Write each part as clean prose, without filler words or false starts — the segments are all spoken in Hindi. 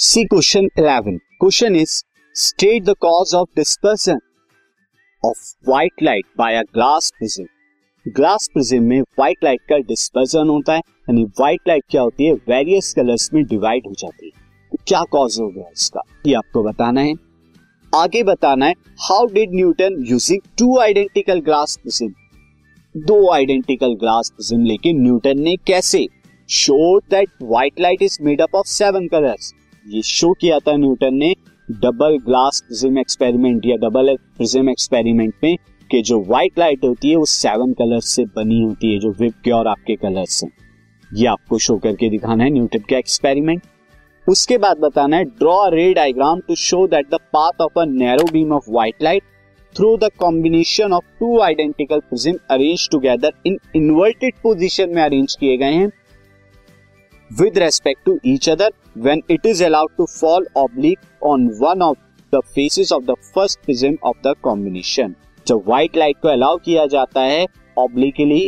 C question 11. Question is state the cause of dispersion of white light by a glass prism. Glass prism में व्हाइट लाइट का डिस्पर्सन होता है, यानी व्हाइट लाइट क्या होती है, वेरियस कलर्स में डिवाइड हो जाती है. तो क्या कॉज हो गया इसका, ये आपको बताना है. आगे बताना है हाउ डिड न्यूटन यूजिंग दो आइडेंटिकल ग्लास प्रिज्म लेके न्यूटन ने कैसे showed that white light is made up of 7 colours. ये शो किया था न्यूटन ने डबल ग्लास प्रिज्म एक्सपेरिमेंट या डबल प्रिज्म एक्सपेरिमेंट में कि जो व्हाइट लाइट होती है वो 7 कलर्स से बनी होती है, जो विप के और आपके कलर्स हैं. ये आपको शो करके दिखाना है न्यूटन का एक्सपेरिमेंट. उसके बाद बताना है draw a ray diagram to show that the path of a narrow beam of white light through the combination of 2 identical prism arrange together in inverted position में अरेंज किए गए हैं with respect to each other when it is allowed to fall oblique on one of the faces of the first prism of the combination. जब व्हाइट लाइट को अलाउ किया जाता है ऑब्लिकली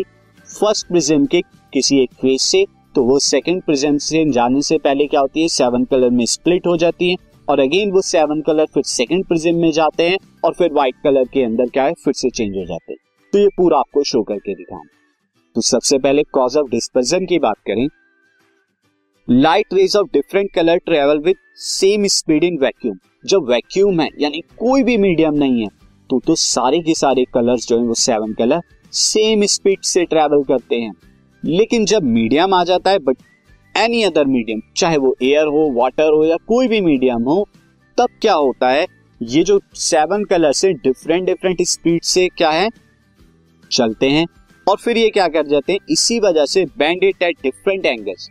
फर्स्ट प्रिज्म के किसी एक फेस से, तो वो सेकंड प्रिज्म से जाने से पहले क्या होती है, 7 कलर में स्प्लिट हो जाती है और अगेन वो 7 कलर फिर सेकंड प्रिज्म में जाते हैं और फिर व्हाइट कलर के अंदर क्या है, फिर से चेंज हो जाते हैं. तो ये पूरा आपको शो करके दिखाना. तो सबसे पहले कॉज ऑफ डिस्पर्जन की बात करें, light rays of different colour travel with same speed in vacuum. जब वैक्यूम है यानी कोई भी मीडियम नहीं है तो सारे के सारे कलर्स जो हैं वो 7 कलर सेम स्पीड से ट्रेवल करते हैं. लेकिन जब मीडियम आ जाता है, बट एनी अदर मीडियम, चाहे वो एयर हो, वाटर हो या कोई भी मीडियम हो, तब क्या होता है, ये जो 7 कलर से डिफरेंट स्पीड से क्या है, चलते हैं और फिर ये क्या कर जाते हैं, इसी वजह से बैंडेड एट डिफरेंट एंगल्स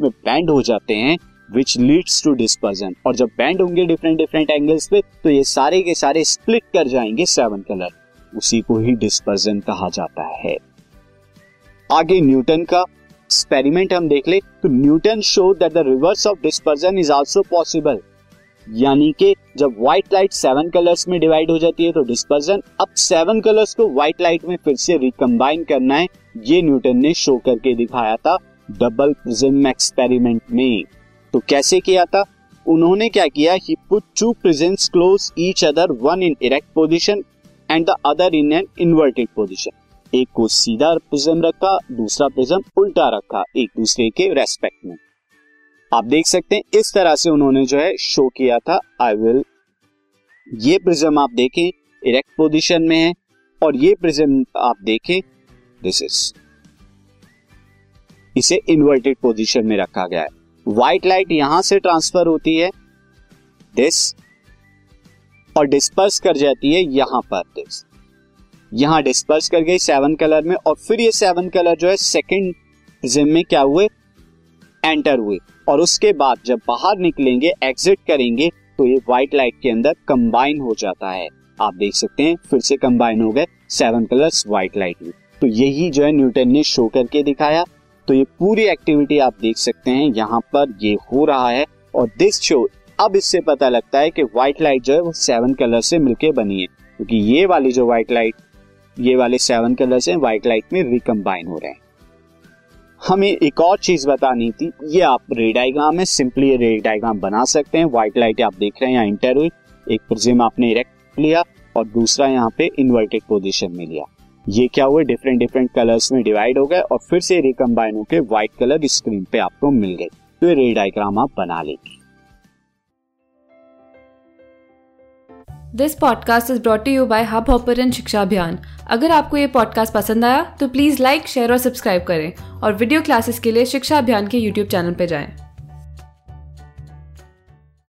में बैंड हो जाते हैं, which leads to dispersion. और जब बैंड होंगे डिफरेंट एंगल्स पे तो ये सारे के सारे स्प्लिट कर जाएंगे 7 कलर. उसी को ही डिस्पर्जन कहा जाता है. आगे न्यूटन का एक्सपेरिमेंट हम देख ले तो Newton show that the reverse of dispersion is also possible. यानी कि जब व्हाइट लाइट 7 कलर्स में डिवाइड हो जाती है तो डिस्पर्जन अब 7 कलर्स को व्हाइट लाइट में फिर से रिकम्बाइन करना है, ये न्यूटन ने शो करके दिखाया था डबल प्रिज्म एक्सपेरिमेंट में. तो कैसे किया था उन्होंने, क्या किया, he put 2 prisms close each other, one in erect position and the other in an inverted position. एक को सीधा प्रिज्म रखा, दूसरा प्रिज्म उल्टा रखा एक दूसरे के रेस्पेक्ट में. आप देख सकते हैं इस तरह से उन्होंने जो है शो किया था. ये प्रिज्म आप देखें इरेक्ट पोजीशन में है और ये प्रिज्म आप देखें इसे इन्वर्टेड पोजीशन में रखा गया है. व्हाइट लाइट यहां से ट्रांसफर होती है दिस और डिस्पर्स कर जाती है यहां पर दिस. यहां डिस्पर्स कर गई 7 कलर में और फिर ये 7 कलर जो है सेकंड प्रिज्म में क्या हुए, एंटर हुए और उसके बाद जब बाहर निकलेंगे, एग्जिट करेंगे तो ये व्हाइट लाइट के अंदर कंबाइन हो जाता है. आप देख सकते हैं फिर से कंबाइन हो गए 7 कलर्स व्हाइट लाइट में. तो यही जो है न्यूटन ने शो करके दिखाया. तो ये पूरी एक्टिविटी आप देख सकते हैं यहाँ पर ये हो रहा है और दिस शो, अब इससे पता लगता है कि व्हाइट लाइट जो है वो 7 कलर से मिलके बनी है, क्योंकि ये वाली जो व्हाइट लाइट, ये वाले 7 कलर से व्हाइट लाइट में रिकम्बाइन हो रहे हैं. हमें एक और चीज बतानी थी, ये आप रे डायग्राम है, सिंपली रे डायग्राम बना सकते हैं. व्हाइट लाइट आप देख रहे हैं यहाँ एंटर हुई, एक प्रिज्म आपने इरेक्ट लिया और दूसरा यहाँ पे इन्वर्टेड पोजिशन में लिया. ये क्या हुए, डिफरेंट कलर्स में डिवाइड हो गए और फिर से रिकम्बाइन होकर व्हाइट कलर स्क्रीन पे आपको मिल गए. तो ये रे डायग्राम आप बना लेंगे. This podcast is brought to you by hub hopper and Shiksha Abhiyan. अगर आपको ये पॉडकास्ट पसंद आया तो प्लीज लाइक, शेयर और सब्सक्राइब करें और वीडियो क्लासेस के लिए शिक्षा अभियान के YouTube चैनल पे जाएं.